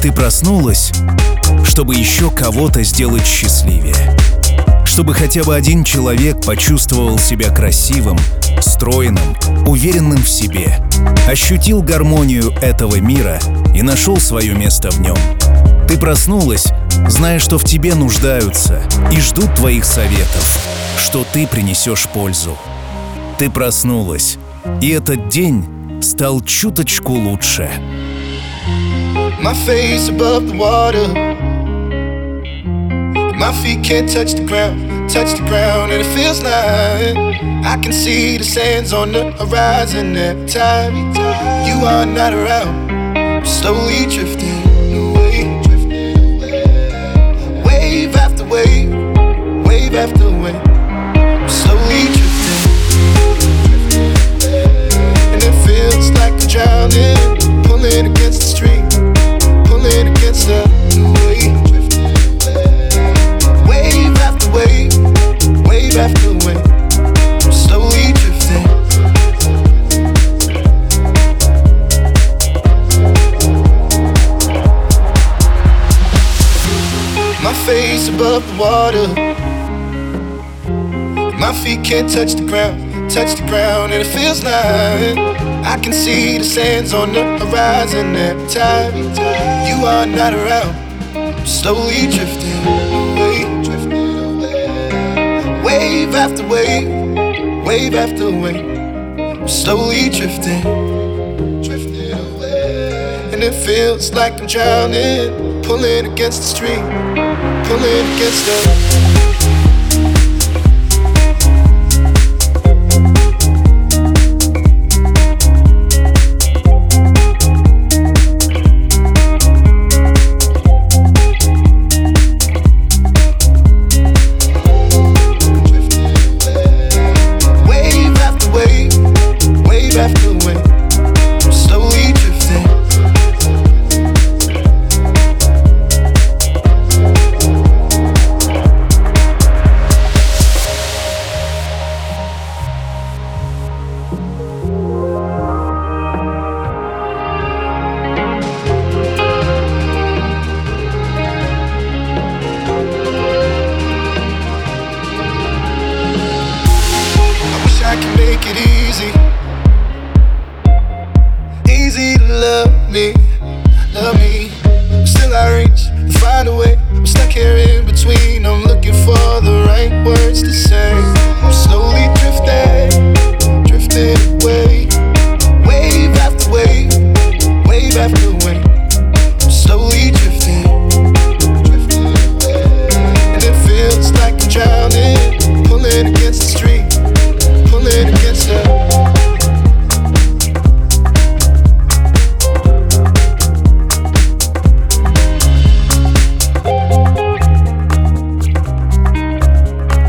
ты проснулась, чтобы еще кого-то сделать счастливее. Чтобы хотя бы один человек почувствовал себя красивым, стройным, уверенным в себе, ощутил гармонию этого мира и нашел свое место в нем. Ты проснулась, зная, что в тебе нуждаются и ждут твоих советов, что ты принесешь пользу. Ты проснулась, и этот день стал чуточку лучше. My face above the water, my feet can't touch the ground, and it feels like I can see the sands on the horizon every time you are not around. I'm slowly drifting away, wave after wave, wave after wave. I'm slowly drifting, and it feels like I'm drowning, pulling against the stream. Pulling against the wave, wave after wave, wave after wave. I'm slowly drifting. My face above the water, my feet can't touch the ground, and it feels like I can see the sands on the horizon every time you are not around. I'm slowly drifting away, wave after wave, wave after wave. I'm slowly drifting, and it feels like I'm drowning, pulling against the stream, pulling against the.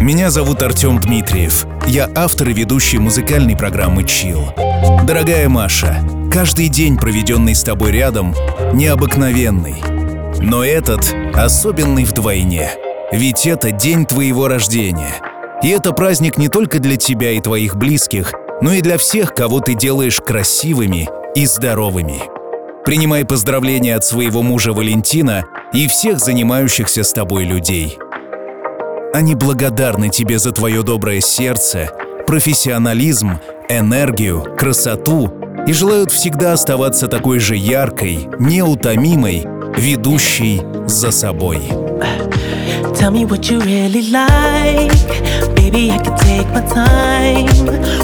Меня зовут Артем Дмитриев. Я автор и ведущий музыкальной программы «Чилл». Дорогая Маша, каждый день, проведенный с тобой рядом, необыкновенный. Но этот особенный вдвойне. Ведь это день твоего рождения. И это праздник не только для тебя и твоих близких, но и для всех, кого ты делаешь красивыми и здоровыми. Принимай поздравления от своего мужа Валентина и всех занимающихся с тобой людей. Они благодарны тебе за твое доброе сердце, профессионализм, энергию, красоту и желают всегда оставаться такой же яркой, неутомимой, ведущей за собой. Tell me what you really like. Baby, I can take my time.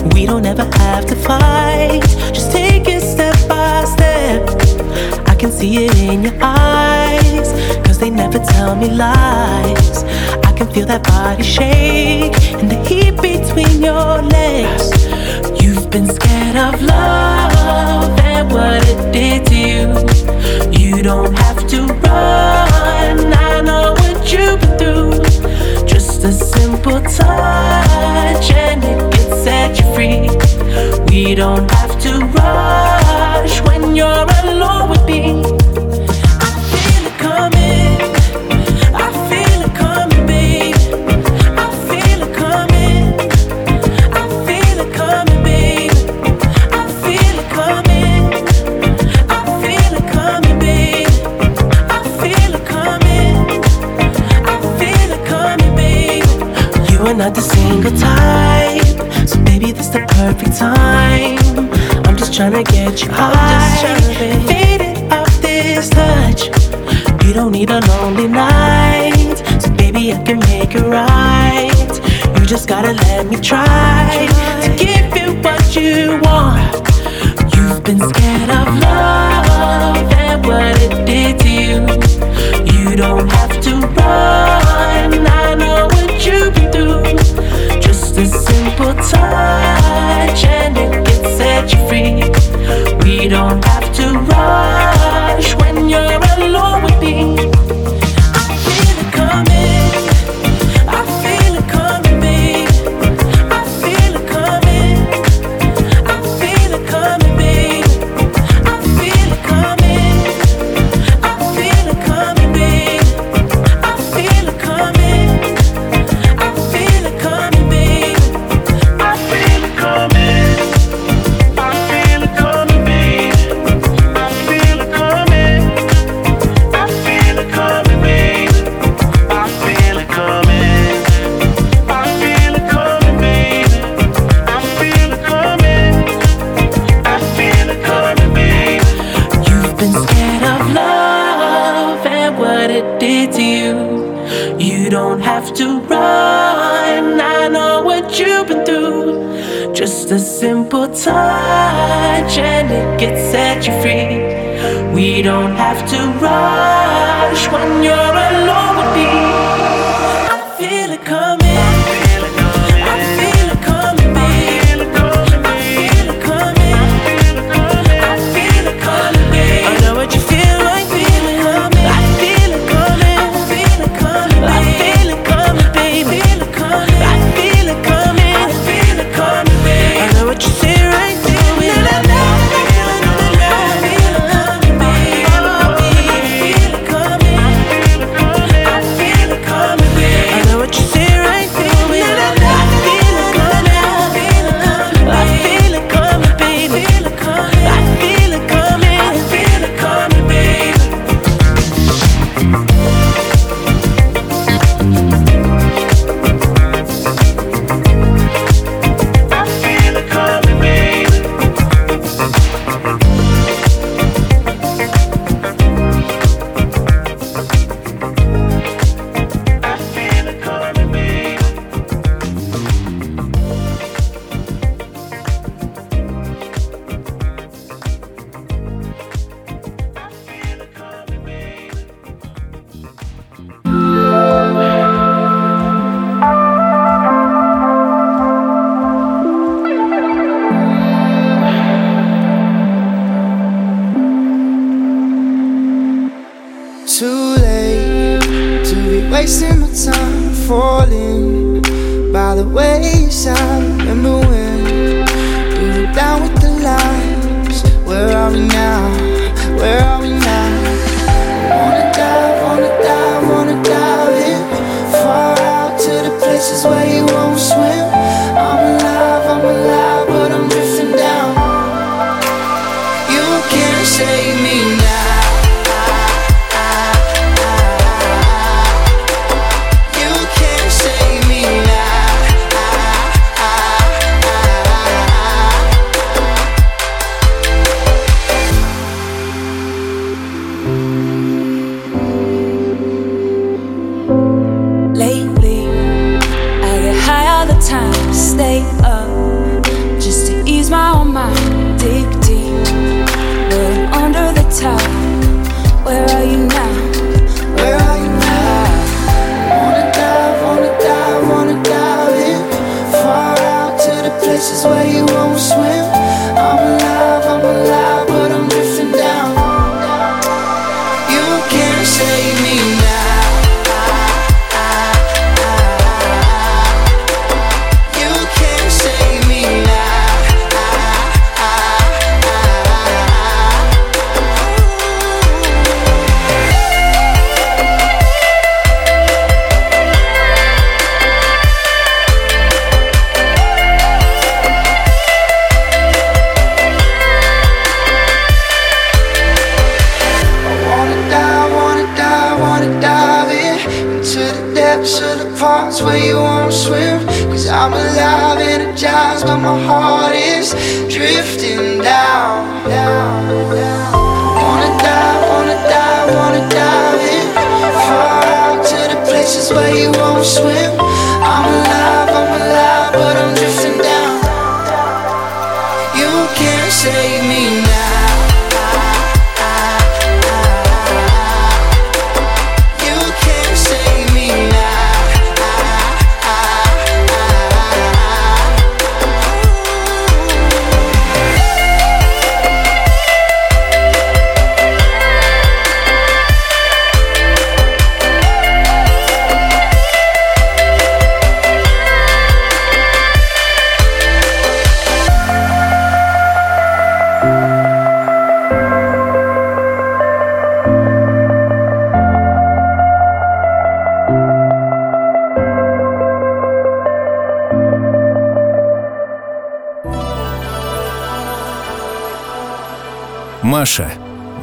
We don't ever have to fight. Just take it step by step. I can see it in your eyes, 'cause they never tell me lies. I can feel that body shake and the heat between your legs. You've been scared of love and what it did to you. You don't have to run, I know what you've been through. Just a simple touch and it can set you free. We don't have to rush when you're alone with me. I feel it coming. we're not the single type, so baby, this the perfect time. I'm just trying to get you high, faded off this touch. You don't need a lonely night, so baby, I can make it right. You just gotta let me try to give you what you want. You've been scared of love and what it did to you. You don't have to run, I know what you've been through. Just a simple touch and it can set you free. We don't have to rush when you're alone with me. A simple touch and it can set you free. We don't have to rush when you're alone with me. I feel it coming. depths of the parts where you won't swim. Cause I'm alive, energized, but my heart is drifting down, down, down. Wanna dive, dive in far out to the places where you won't swim. I'm alive, but I'm drifting down. You can't save me now. Маша,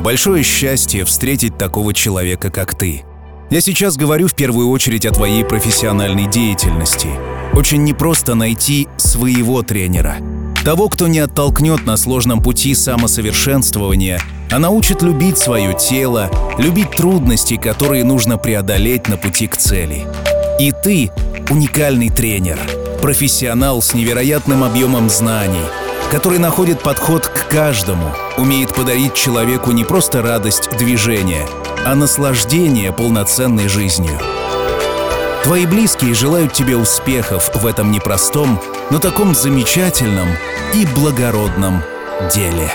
большое счастье встретить такого человека, как ты. Я сейчас говорю в первую очередь о твоей профессиональной деятельности. Очень непросто найти своего тренера. Того, кто не оттолкнет на сложном пути самосовершенствования, а научит любить свое тело, любить трудности, которые нужно преодолеть на пути к цели. И ты — уникальный тренер, профессионал с невероятным объемом знаний, который находит подход к каждому, умеет подарить человеку не просто радость движения, а наслаждение полноценной жизнью. Твои близкие желают тебе успехов в этом непростом, но таком замечательном и благородном деле.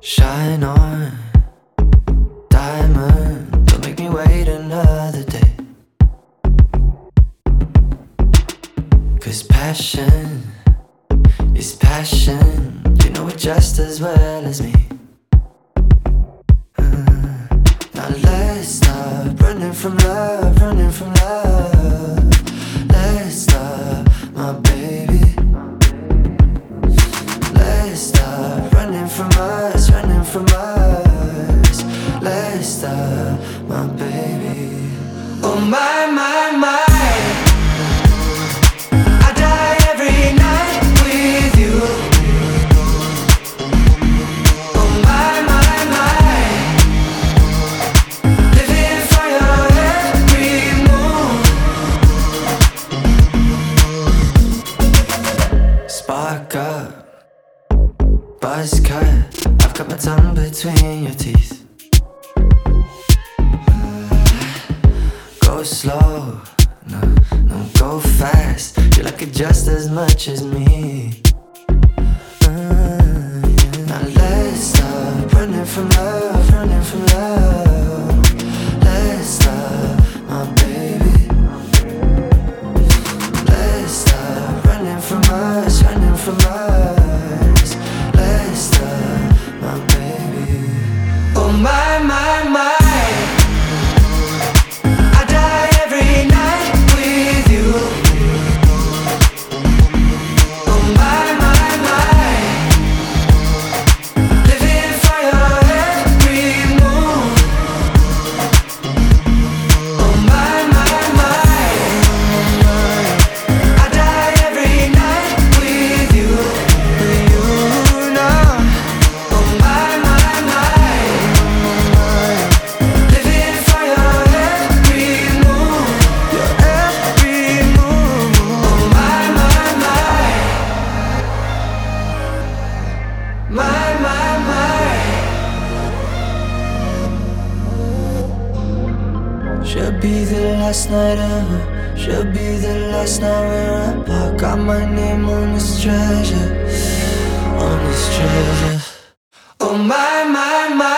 Shine on, diamond, don't make me wait another day. Cause passion is passion, you know it just as well as me. Now let's stop running from love, running from love. Let's stop, my baby. Let's stop running from us. From us, let's stop, my baby. Oh my, my, my. I die every night with you. Oh my, my, my. Living for your love. tongue between your teeth. Go slow, no, no, go fast. You like it just as much as me. Now let's stop running from love, running from love. Let's stop, my baby. Let's stop running from us, running from us. Let's stop, my baby. Oh my, my, my. Should be the last night we're apart. Got my name on this treasure, on this treasure. Oh my, my, my.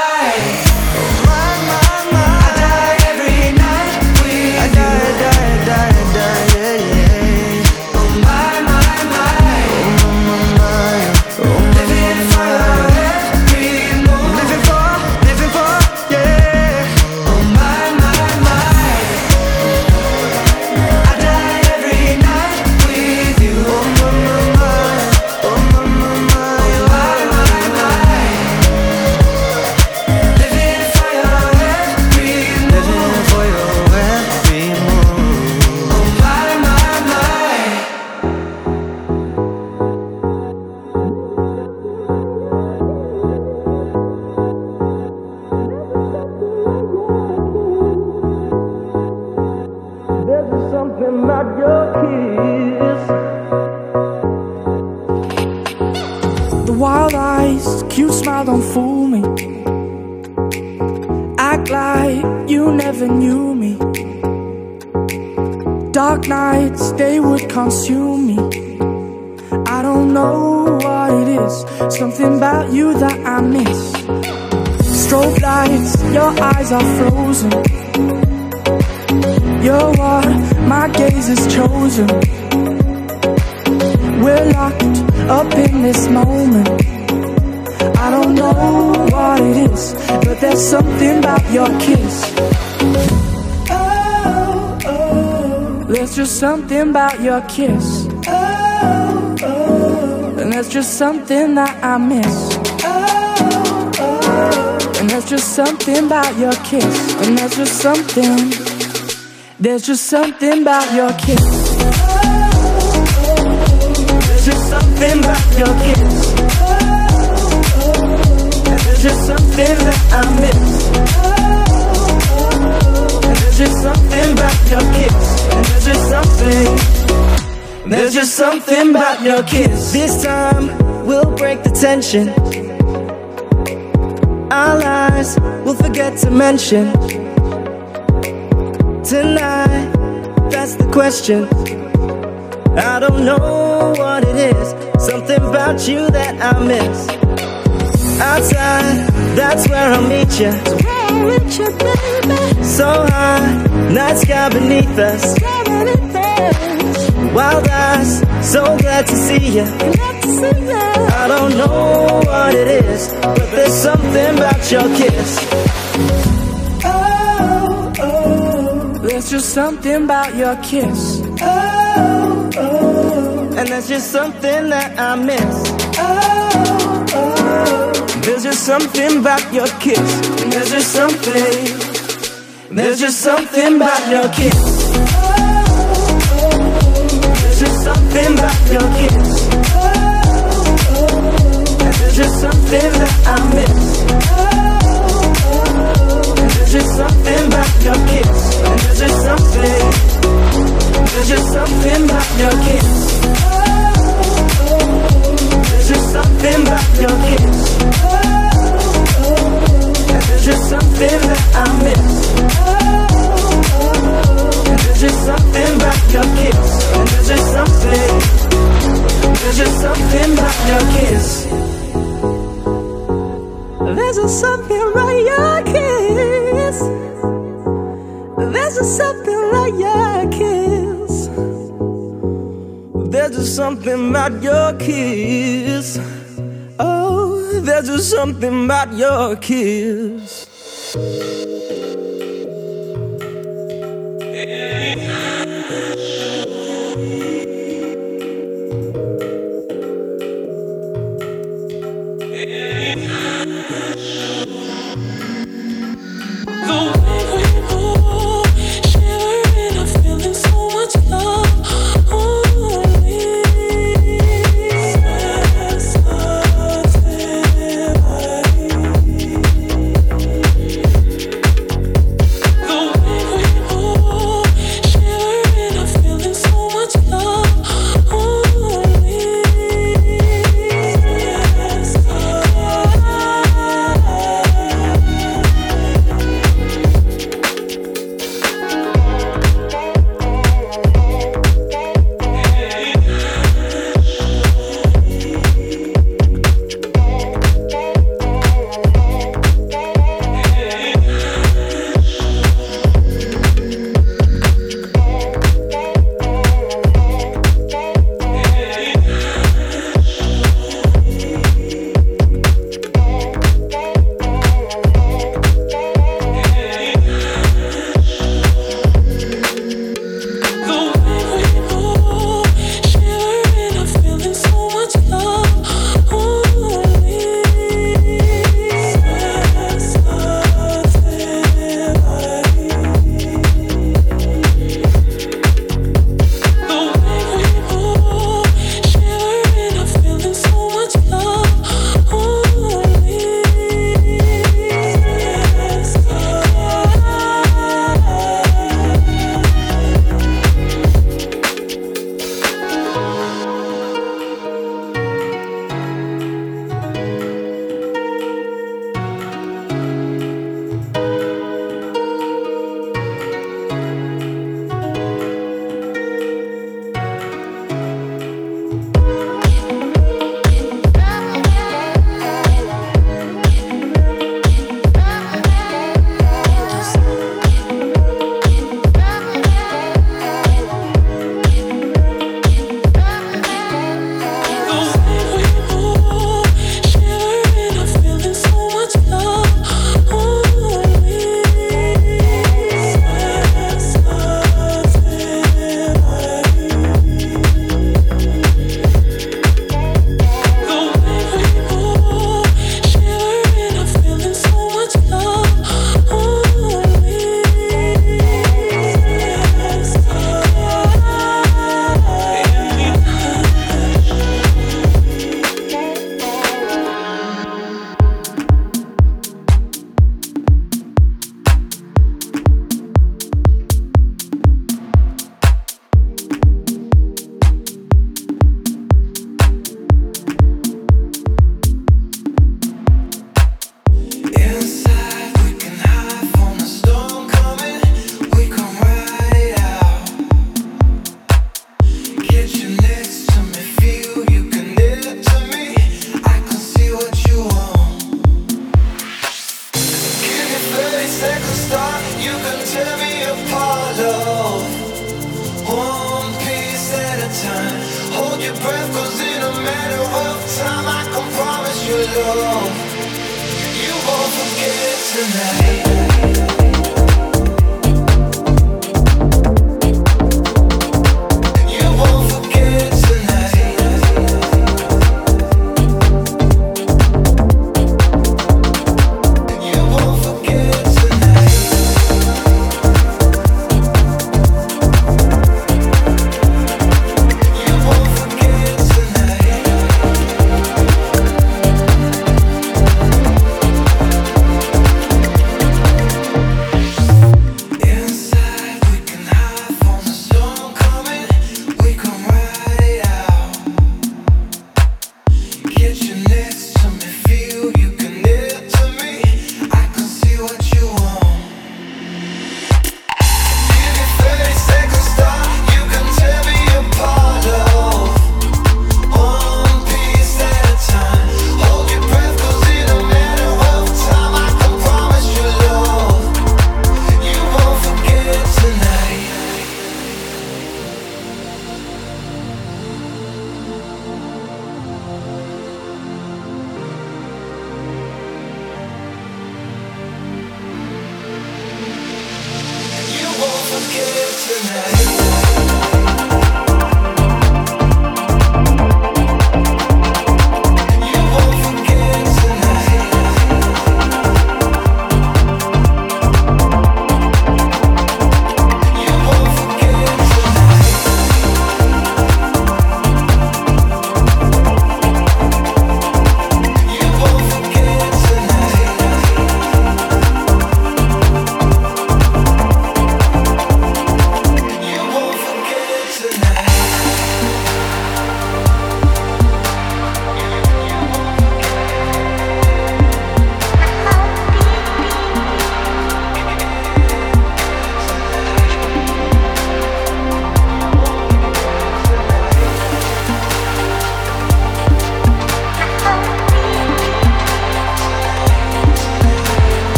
Consume me. I don't know what it is. Something about you that I miss. Strobe lights, your eyes are frozen. You're what my gaze has chosen. We're locked up in this moment. I don't know what it is, but there's something about your kiss. There's just something about your kiss. Oh, oh. And there's just something that I miss. Oh, oh. And there's just something about your kiss. And there's just something. There's just something about your kiss. Oh, oh. There's just something about your kiss. Oh, oh. And there's just something that I miss. Oh, there's just something about your kiss. And there's just something. There's just something about your kiss. This time we'll break the tension. Our lies we'll forget to mention. Tonight, that's the question. I don't know what it is. Something about you that I miss. Outside, that's where I'll meet you. With you, baby. So high, night sky beneath us. Wild eyes, so glad to see you. I don't know what it is, but there's something about your kiss. Oh, oh. There's just something about your kiss. Oh, oh. And there's just something that I miss. Oh, oh. There's just something about your kiss. And there's just something. There's just something about your kiss. There's just something about your kiss. And there's just something that I miss. And there's just something about your kiss. And there's just something. There's just something about your kiss. There's just something about your kiss. just something about your kiss. Oh, there's just something about your kiss.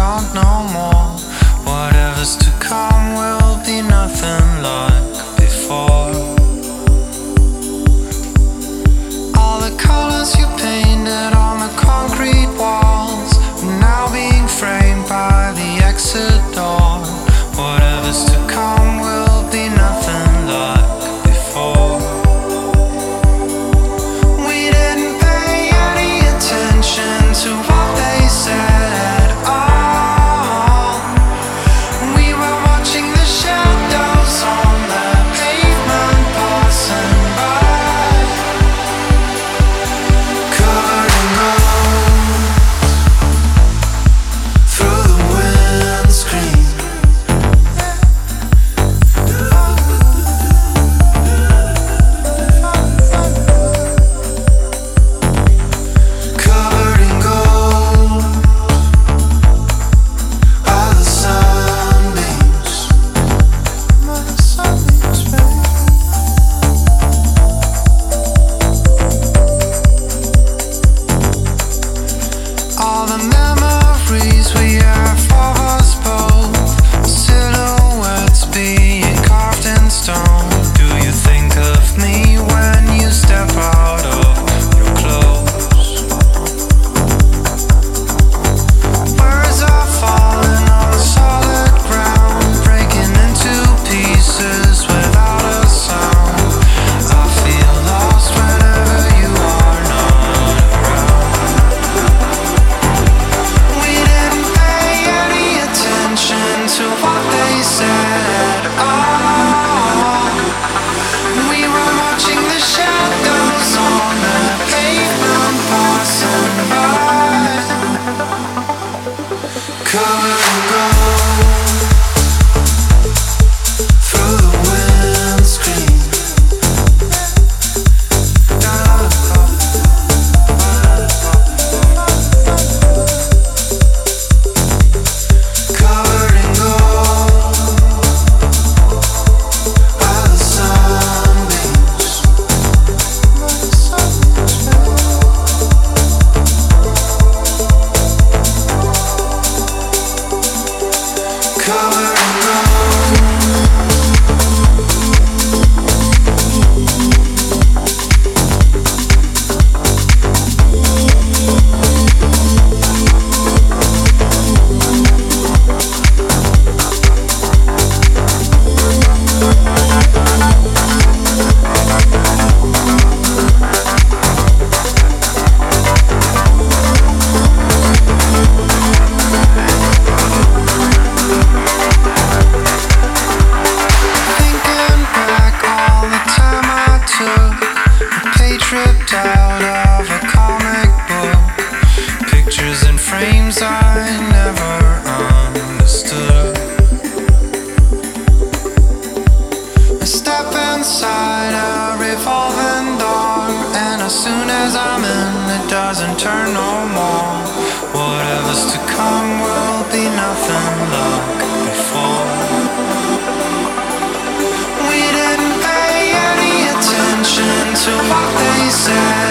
count no more. Whatever's to come will be nothing like before. All the colors you painted on the concrete walls are now being framed by the exit door. Whatever's to come will be nothing like before. We didn't pay any attention to what they said.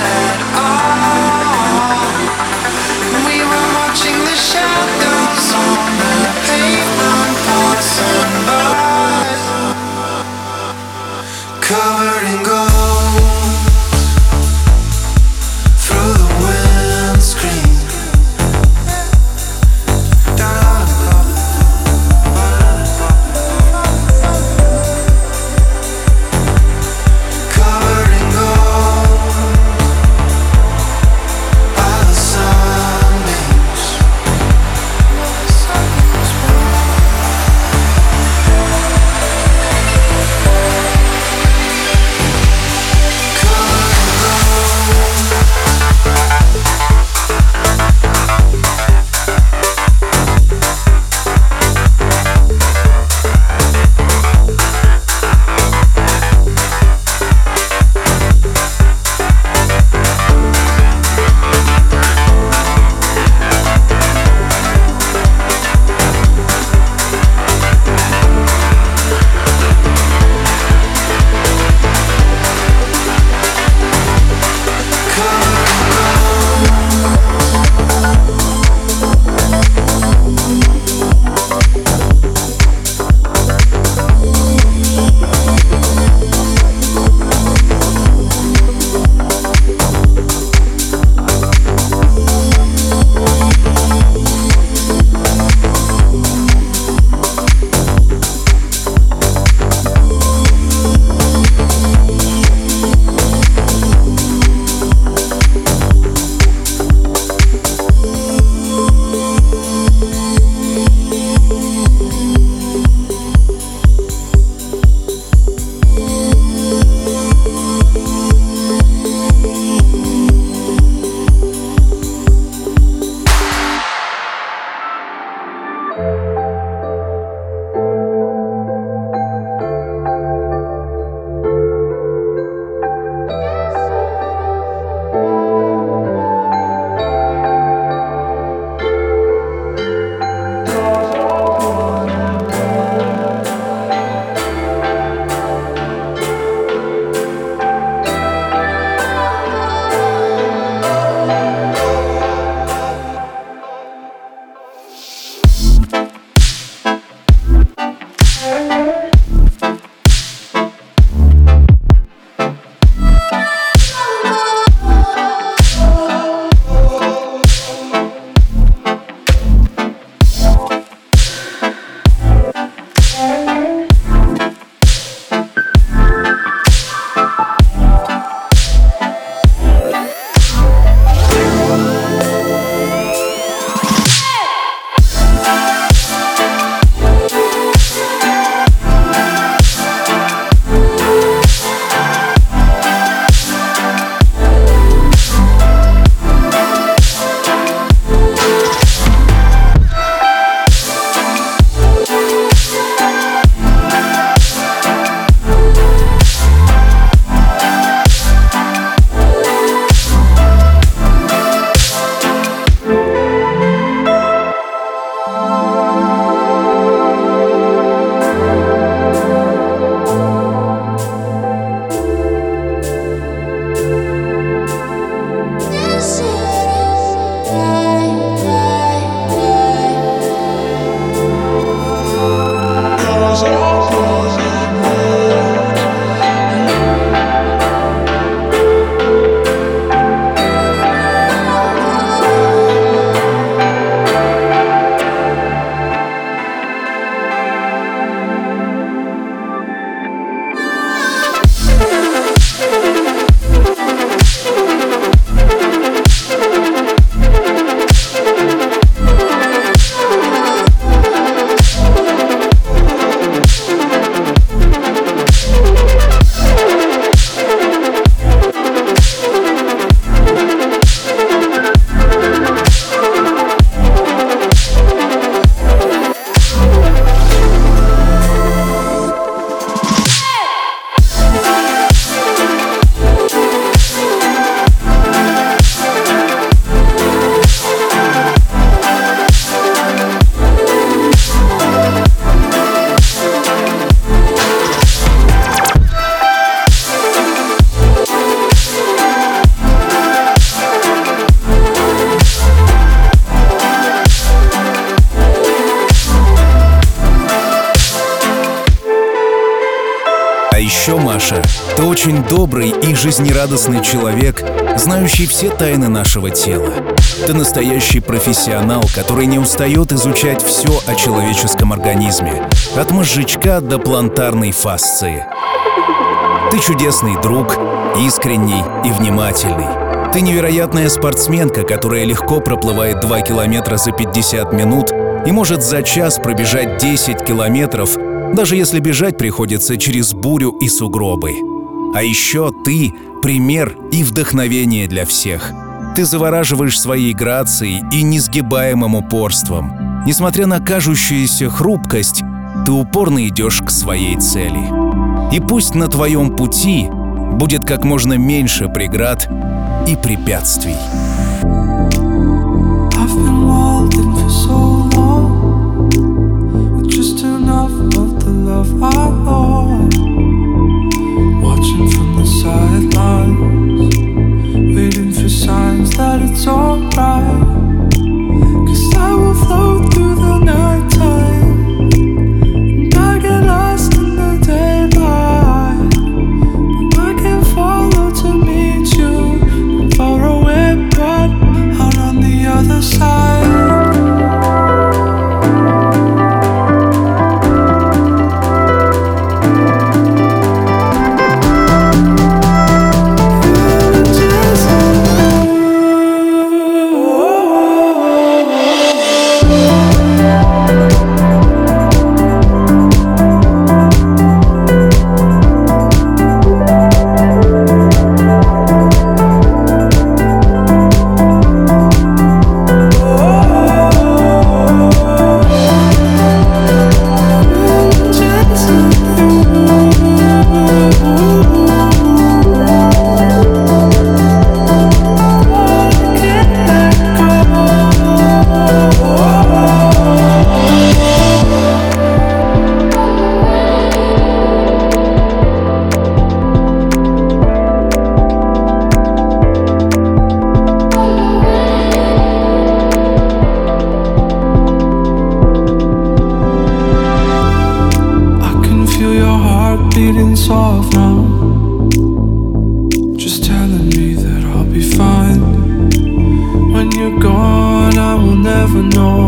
Маша – ты очень добрый и жизнерадостный человек, знающий все тайны нашего тела. Ты настоящий профессионал, который не устает изучать все о человеческом организме, от мозжечка до плантарной фасции. Ты чудесный друг, искренний и внимательный. Ты невероятная спортсменка, которая легко проплывает 2 километра за 50 минут и может за час пробежать 10 километров, даже если бежать приходится через бурю и сугробы. А еще ты — пример и вдохновение для всех. Ты завораживаешь своей грацией и несгибаемым упорством. Несмотря на кажущуюся хрупкость, ты упорно идешь к своей цели. И пусть на твоем пути будет как можно меньше преград и препятствий. Of our Lord, watching from the sidelines, waiting for signs that it's alright. 'Cause I will flow through the night time, and I get lost in the daylight. But I can follow to meet you, far away, but it's off now. Just telling me that I'll be fine. When you're gone, I will never know.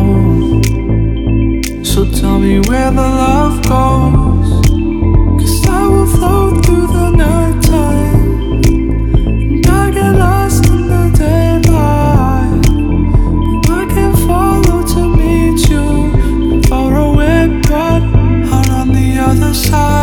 So tell me where the love goes, 'cause I will float through the night time, and I get lost in the daylight. But I can follow to meet you, far away but out on the other side.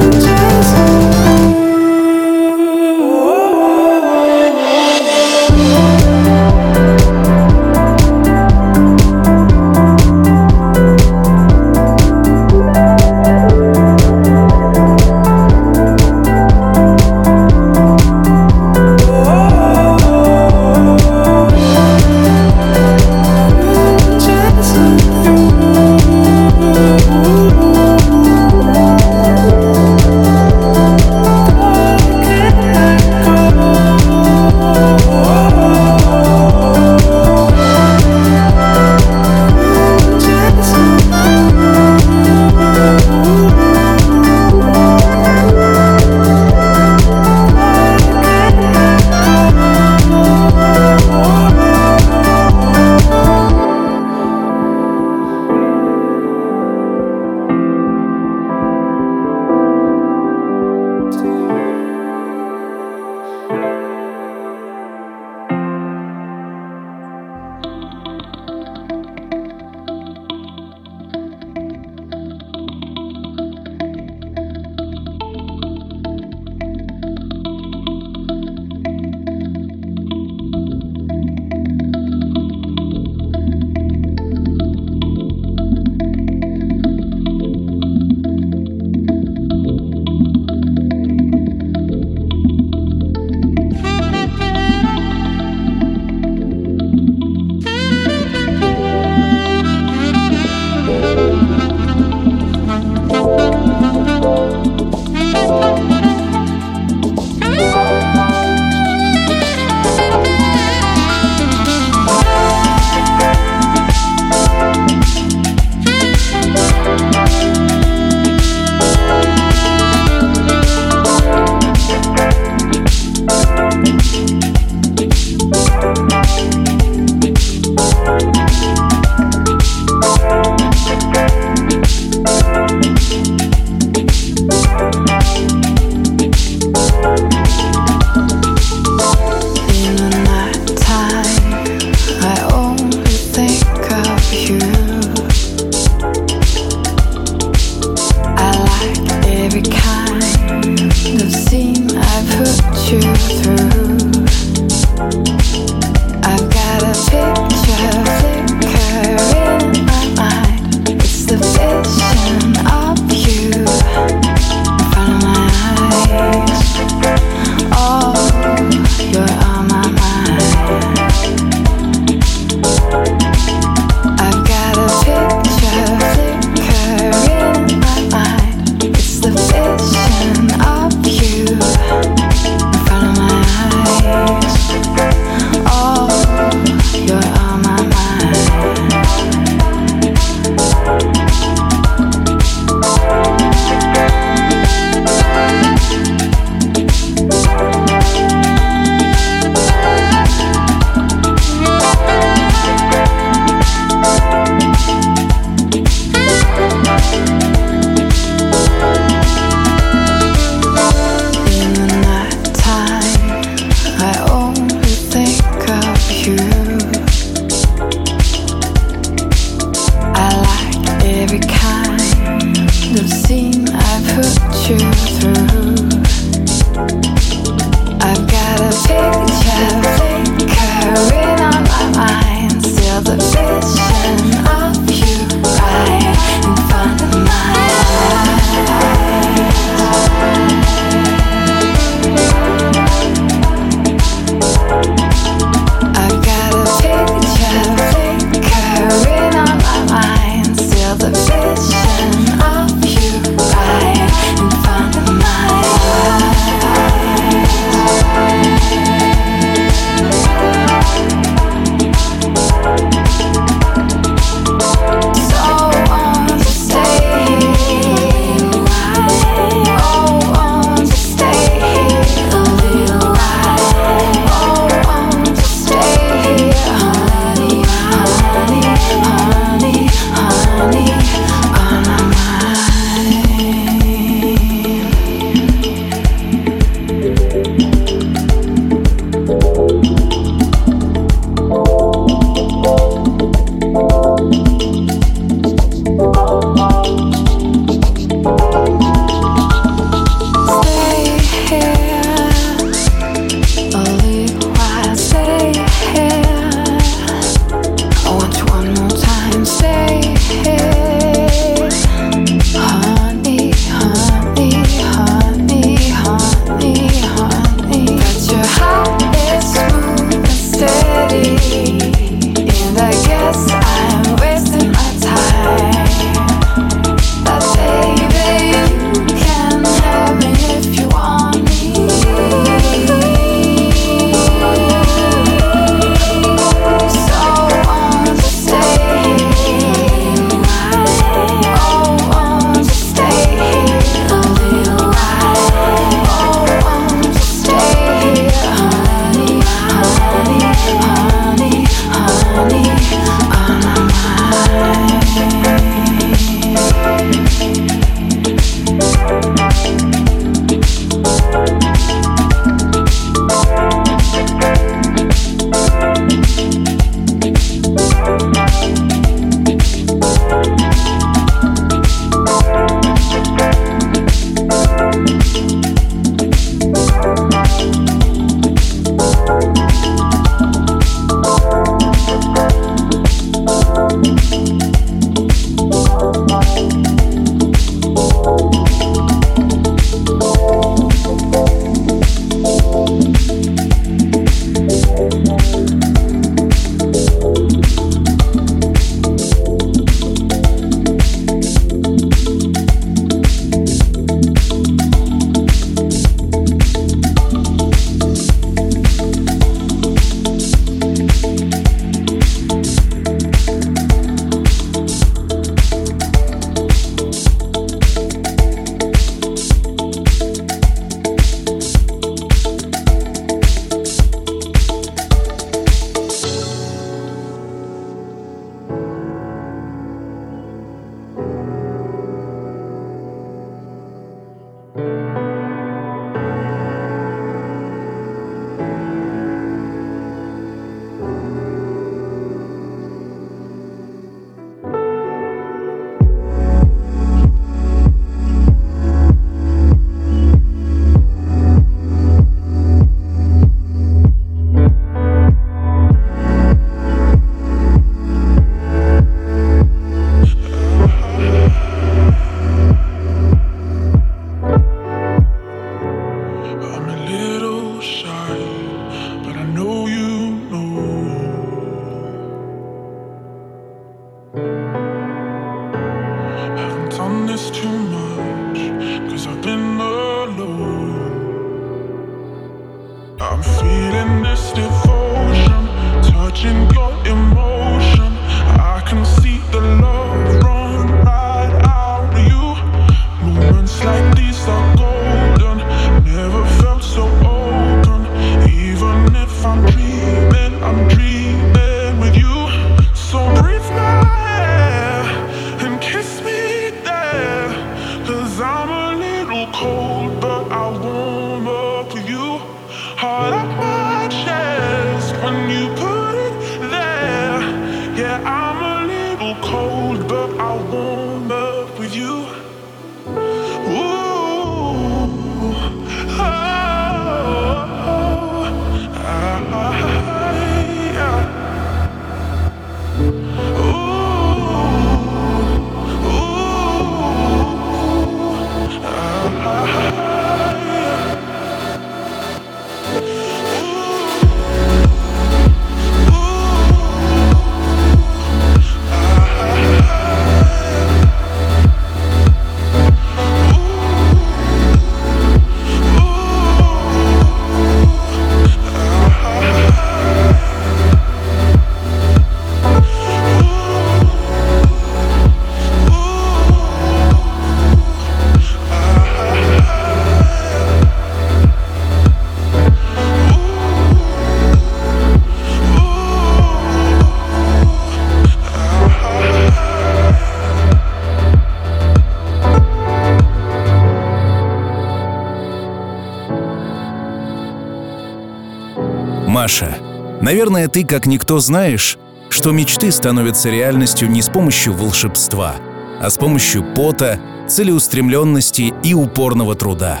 Маша, наверное, ты как никто знаешь, что мечты становятся реальностью не с помощью волшебства, а с помощью пота, целеустремленности и упорного труда.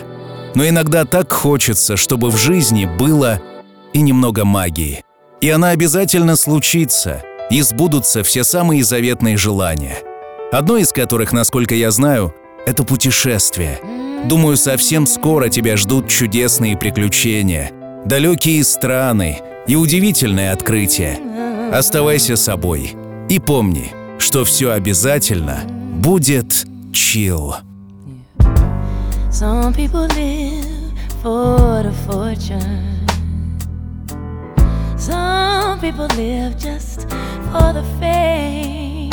Но иногда так хочется, чтобы в жизни было и немного магии. И она обязательно случится, и сбудутся все самые заветные желания. Одно из которых, насколько я знаю, это путешествие. Думаю, совсем скоро тебя ждут чудесные приключения, далекие страны и удивительное открытие. Оставайся собой и помни, что все обязательно будет chill. Some people live for the fortune. Some people live just for the fame.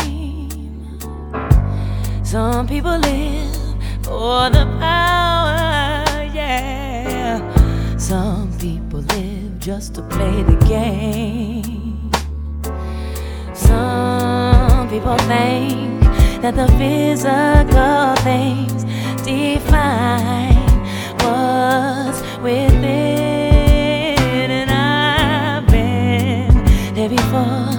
Some people live for the power, yeah. Some people live just to play the game. Some people think that the physical things define what's within. And I've been there before,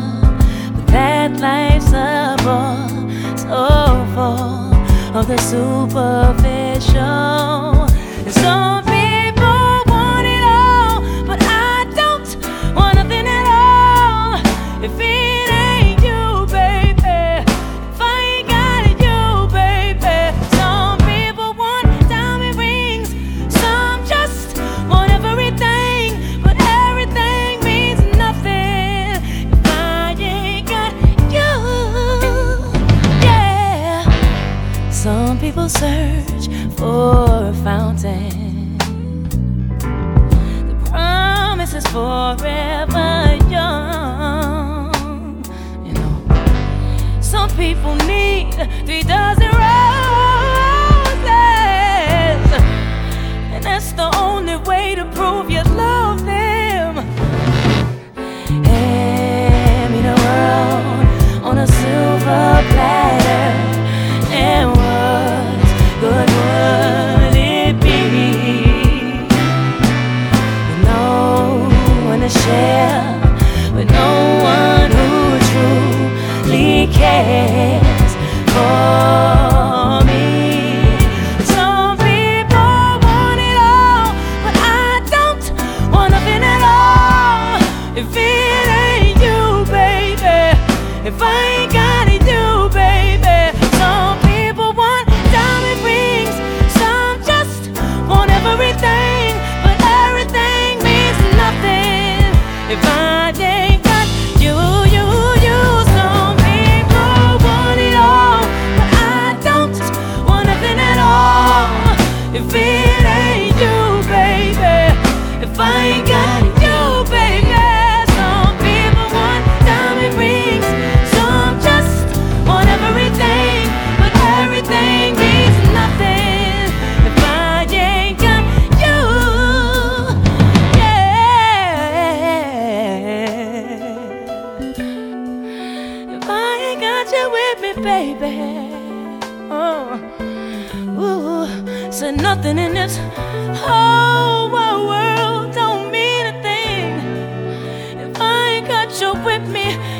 but that life's a bore, so full of the superficial. And some search for a fountain. The promise is forever young. You know, some people need 3 dozen roses, and that's the only way to prove you love them. Hand me the world on a silver platter. And good would it be with no one to share, with no one who truly cares for me. If it ain't you, baby, if I ain't got whole wide world don't mean a thing if I ain't got you with me.